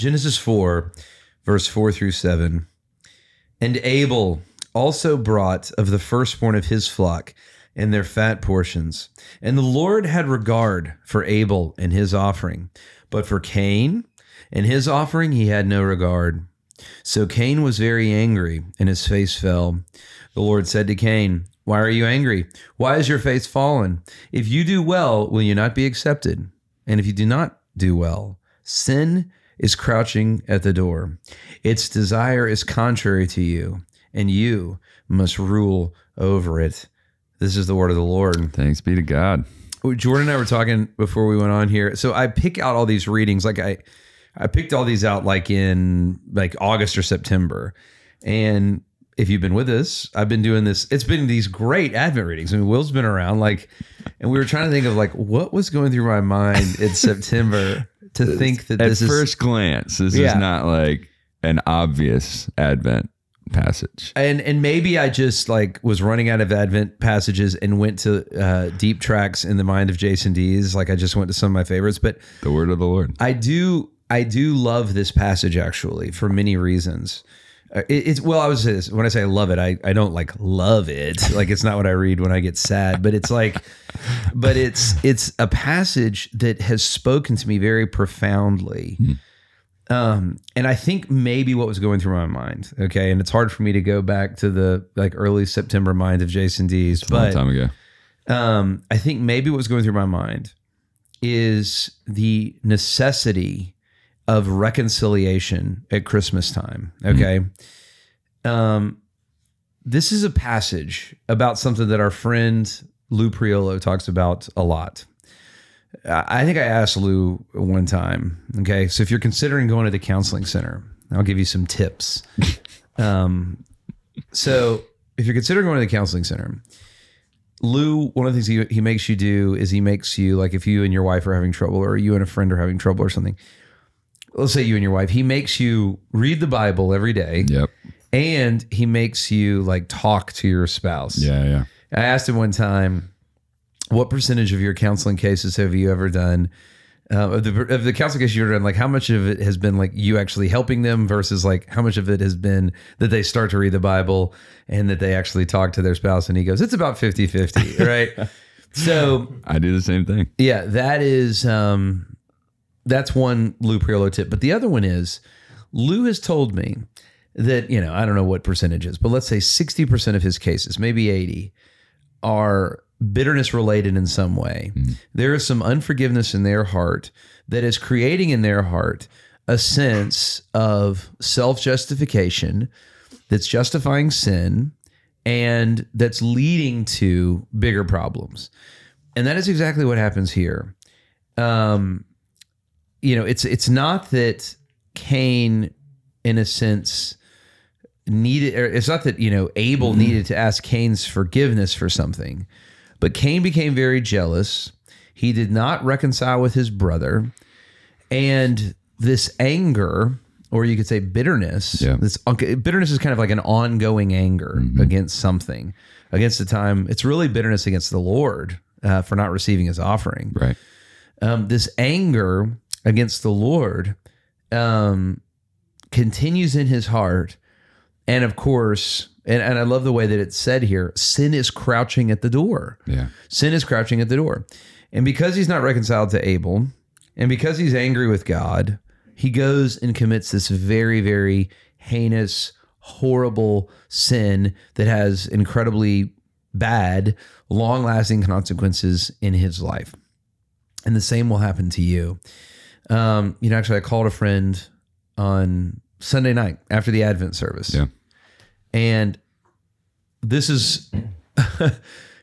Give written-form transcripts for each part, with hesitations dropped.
Genesis 4, verse 4 through 7. And Abel also brought of the firstborn of his flock and their fat portions. And the Lord had regard for Abel and his offering, but for Cain and his offering he had no regard. So Cain was very angry, and his face fell. The Lord said to Cain, "Why are you angry? Why is your face fallen? If you do well, will you not be accepted? And if you do not do well, sin is crouching at the door. Its desire is contrary to you, and you must rule over it." This is the word of the Lord. Thanks be to God. Jordan and I were talking before we went on here. So I pick out all these readings. Like I picked all these out like in August or September. And if you've been with us, I've been doing this. It's been these great Advent readings. I mean, Will's been around and we were trying to think of what was going through my mind in September to think that this is. At first glance, this is not an obvious Advent passage. And maybe I just was running out of Advent passages and went to deep tracks in the mind of Jason Dees. I just went to some of my favorites, but the word of the Lord. I do love this passage actually for many reasons. I would say this, when I say I love it, I don't love it. It's not what I read when I get sad, but it's but it's a passage that has spoken to me very profoundly. Mm. And I think maybe what was going through my mind. Okay. And it's hard for me to go back to the early September mind of Jason Dees, but a long time ago. I think maybe what was going through my mind is the necessity of reconciliation at Christmas time. Okay. Mm-hmm. This is a passage about something that our friend Lou Priolo talks about a lot. I think I asked Lou one time, okay, so if you're considering going to the counseling center, I'll give you some tips. So if you're considering going to the counseling center, Lou, one of the things he makes you do is he makes you, if you and your wife are having trouble or you and a friend are having trouble or something, let's say you and your wife, he makes you read the Bible every day. Yep. And he makes you talk to your spouse. Yeah, yeah. I asked him one time, what percentage of your counseling cases have you ever done? Of the counseling cases you've ever done, how much of it has been you actually helping them versus how much of it has been that they start to read the Bible and that they actually talk to their spouse? And he goes, it's about 50-50, right? So I do the same thing. Yeah, that is, that's one Lou Priolo tip. But the other one is, Lou has told me that, I don't know what percentage is, but let's say 60% of his cases, maybe 80, are bitterness related in some way. Mm. There is some unforgiveness in their heart that is creating in their heart a sense of self-justification that's justifying sin and that's leading to bigger problems. And that is exactly what happens here. It's not that Cain, in a sense, needed, or it's not that, Abel needed to ask Cain's forgiveness for something. But Cain became very jealous. He did not reconcile with his brother. And this anger, or you could say bitterness, bitterness is kind of like an ongoing anger against something, against the time. It's really bitterness against the Lord for not receiving his offering. Right. This anger against the Lord continues in his heart. And of course, and I love the way that it's said here, sin is crouching at the door. Yeah. Sin is crouching at the door. And because he's not reconciled to Abel, and because he's angry with God, he goes and commits this very, very heinous, horrible sin that has incredibly bad, long-lasting consequences in his life. And the same will happen to you. Actually, I called a friend on Sunday night after the Advent service. Yeah. And this is,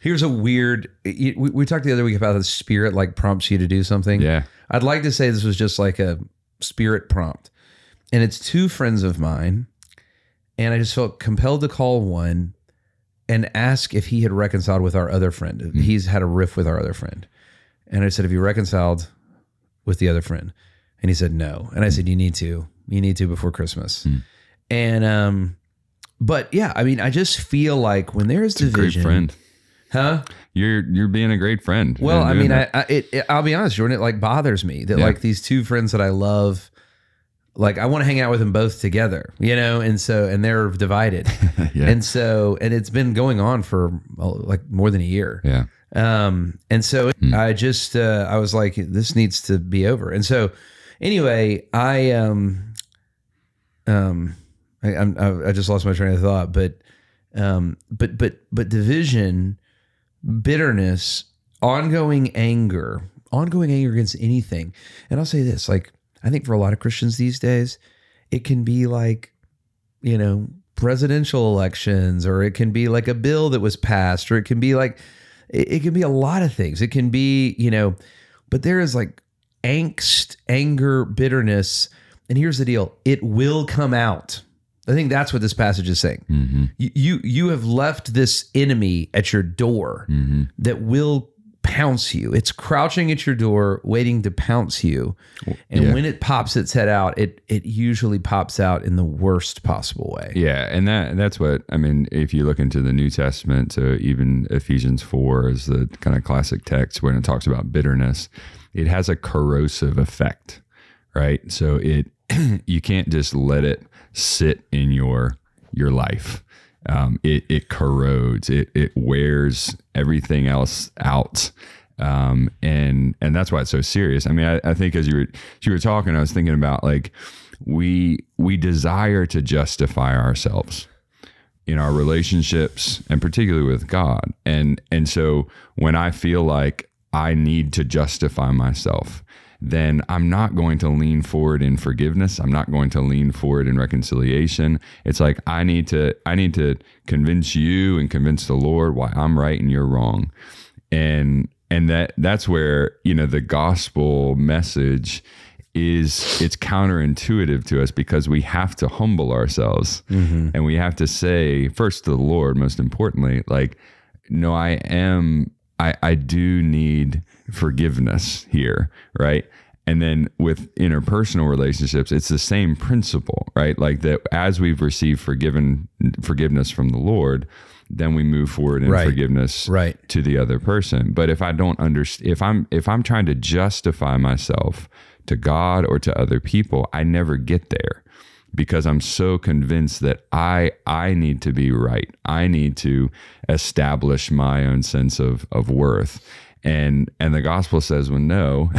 here's a weird, we talked the other week about the Spirit prompts you to do something. Yeah. I'd like to say this was just a Spirit prompt. And it's two friends of mine. And I just felt compelled to call one and ask if he had reconciled with our other friend. Mm-hmm. He's had a riff with our other friend. And I said, have you reconciled with the other friend? And he said, no. And I said, you need to before Christmas. Mm. And, but yeah, I mean, I just feel when there is division, a great friend. Huh? You're being a great friend. Well, I mean, I'll be honest, Jordan, it bothers me that these two friends that I love like I want to hang out with them both together, you know? And so, and they're divided. Yeah. And so, and it's been going on for like more than a year. Yeah. And so I just, I was like, this needs to be over. And so anyway, I just lost my train of thought, but division, bitterness, ongoing anger against anything. And I'll say this, like, I think for a lot of Christians these days, it can be like, you know, presidential elections, or it can be like a bill that was passed, or it can be like, it can be a lot of things. It can be, you know, but there is like angst, anger, bitterness. And here's the deal. It will come out. I think that's what this passage is saying. Mm-hmm. You have left this enemy at your door mm-hmm. that will pounce you. It's crouching at your door, waiting to pounce you. And when it pops its head out, it usually pops out in the worst possible way. Yeah. And that's what, I mean, if you look into the New Testament, so even Ephesians 4 is the kind of classic text when it talks about bitterness. It has a corrosive effect, right? So you can't just let it sit in your life. It corrodes, it wears everything else out. And that's why it's so serious. I mean, I think as you were talking, I was thinking about like, we desire to justify ourselves in our relationships and particularly with God. And so when I feel like I need to justify myself, then I'm not going to lean forward in forgiveness. I'm not going to lean forward in reconciliation. It's like, I need to convince you and convince the Lord why I'm right and you're wrong. And that's where, you know, the gospel message is, it's counterintuitive to us because we have to humble ourselves mm-hmm. and we have to say first to the Lord, most importantly, like, no, I do need forgiveness here, right? And then with interpersonal relationships, it's the same principle, right? Like that as we've received forgiveness from the Lord, then we move forward in forgiveness to the other person. But if I don't understand, if I'm trying to justify myself to God or to other people, I never get there because I'm so convinced that I need to be right. I need to establish my own sense of worth. And the gospel says, well, no,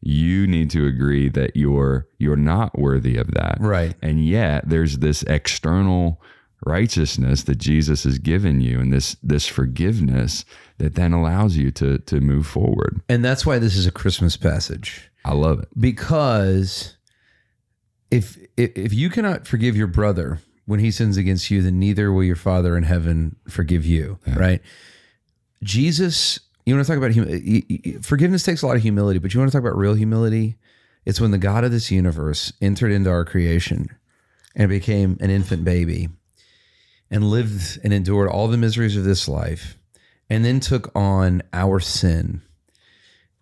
you need to agree that you're not worthy of that. Right. And yet there's this external righteousness that Jesus has given you and this forgiveness that then allows you to move forward. And that's why this is a Christmas passage. I love it. Because if you cannot forgive your brother when he sins against you, then neither will your Father in heaven forgive you. Yeah. Right. Jesus... You want to talk about forgiveness takes a lot of humility, but you want to talk about real humility? It's when the God of this universe entered into our creation and became an infant baby and lived and endured all the miseries of this life and then took on our sin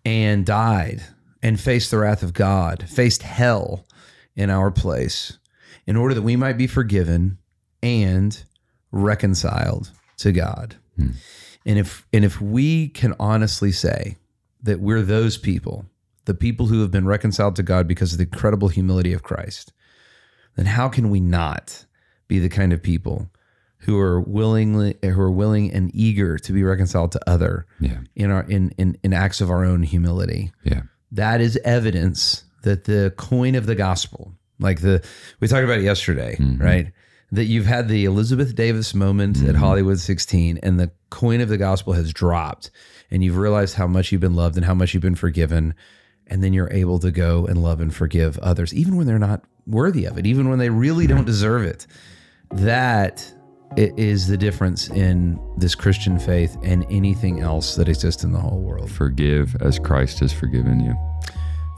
and died and faced the wrath of God, faced hell in our place in order that we might be forgiven and reconciled to God. Hmm. And if we can honestly say that we're those people, the people who have been reconciled to God because of the incredible humility of Christ, then how can we not be the kind of people who are willing and eager to be reconciled to other in acts of our own humility? Yeah. That is evidence that the coin of the gospel, like we talked about it yesterday, mm-hmm. right? That you've had the Elizabeth Davis moment mm-hmm. at Hollywood 16 and the coin of the gospel has dropped and you've realized how much you've been loved and how much you've been forgiven. And then you're able to go and love and forgive others, even when they're not worthy of it, even when they really don't deserve it. That is the difference in this Christian faith and anything else that exists in the whole world. Forgive as Christ has forgiven you.